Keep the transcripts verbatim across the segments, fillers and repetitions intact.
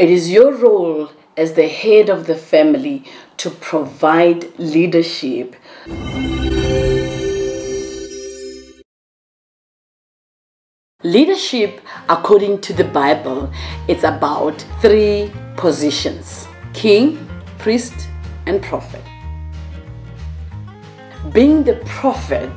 It is your role as the head of the family to provide leadership. Leadership, according to the Bible, it's about three positions: king, priest, and prophet. Being the prophet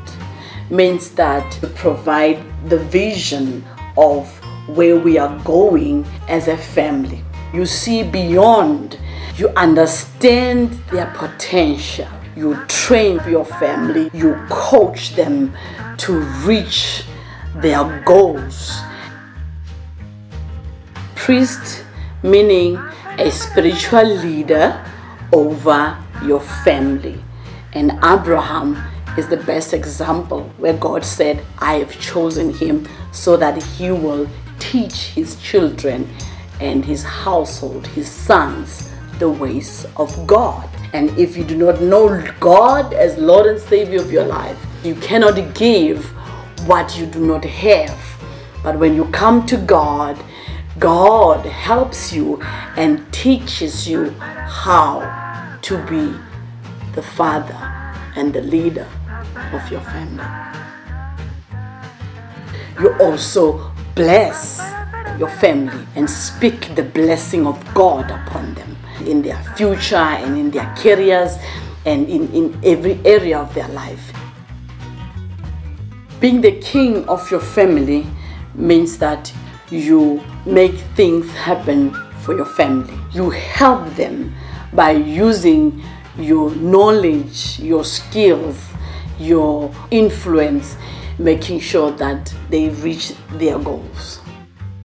means that you provide the vision of where we are going as a family. You see beyond, you understand their potential, you train your family, you coach them to reach their goals. Priest, meaning a spiritual leader over your family. And Abraham is the best example, where God said, I have chosen him so that he will teach his children and his household, his sons, the ways of God. And if you do not know God as Lord and Savior of your life, you cannot give what you do not have. But when you come to God, God helps you and teaches you how to be the father and the leader of your family. You also bless your family and speak the blessing of God upon them in their future and in their careers and in, in every area of their life. Being the king of your family means that you make things happen for your family. You help them by using your knowledge, your skills, your influence, making sure that they reach their goals.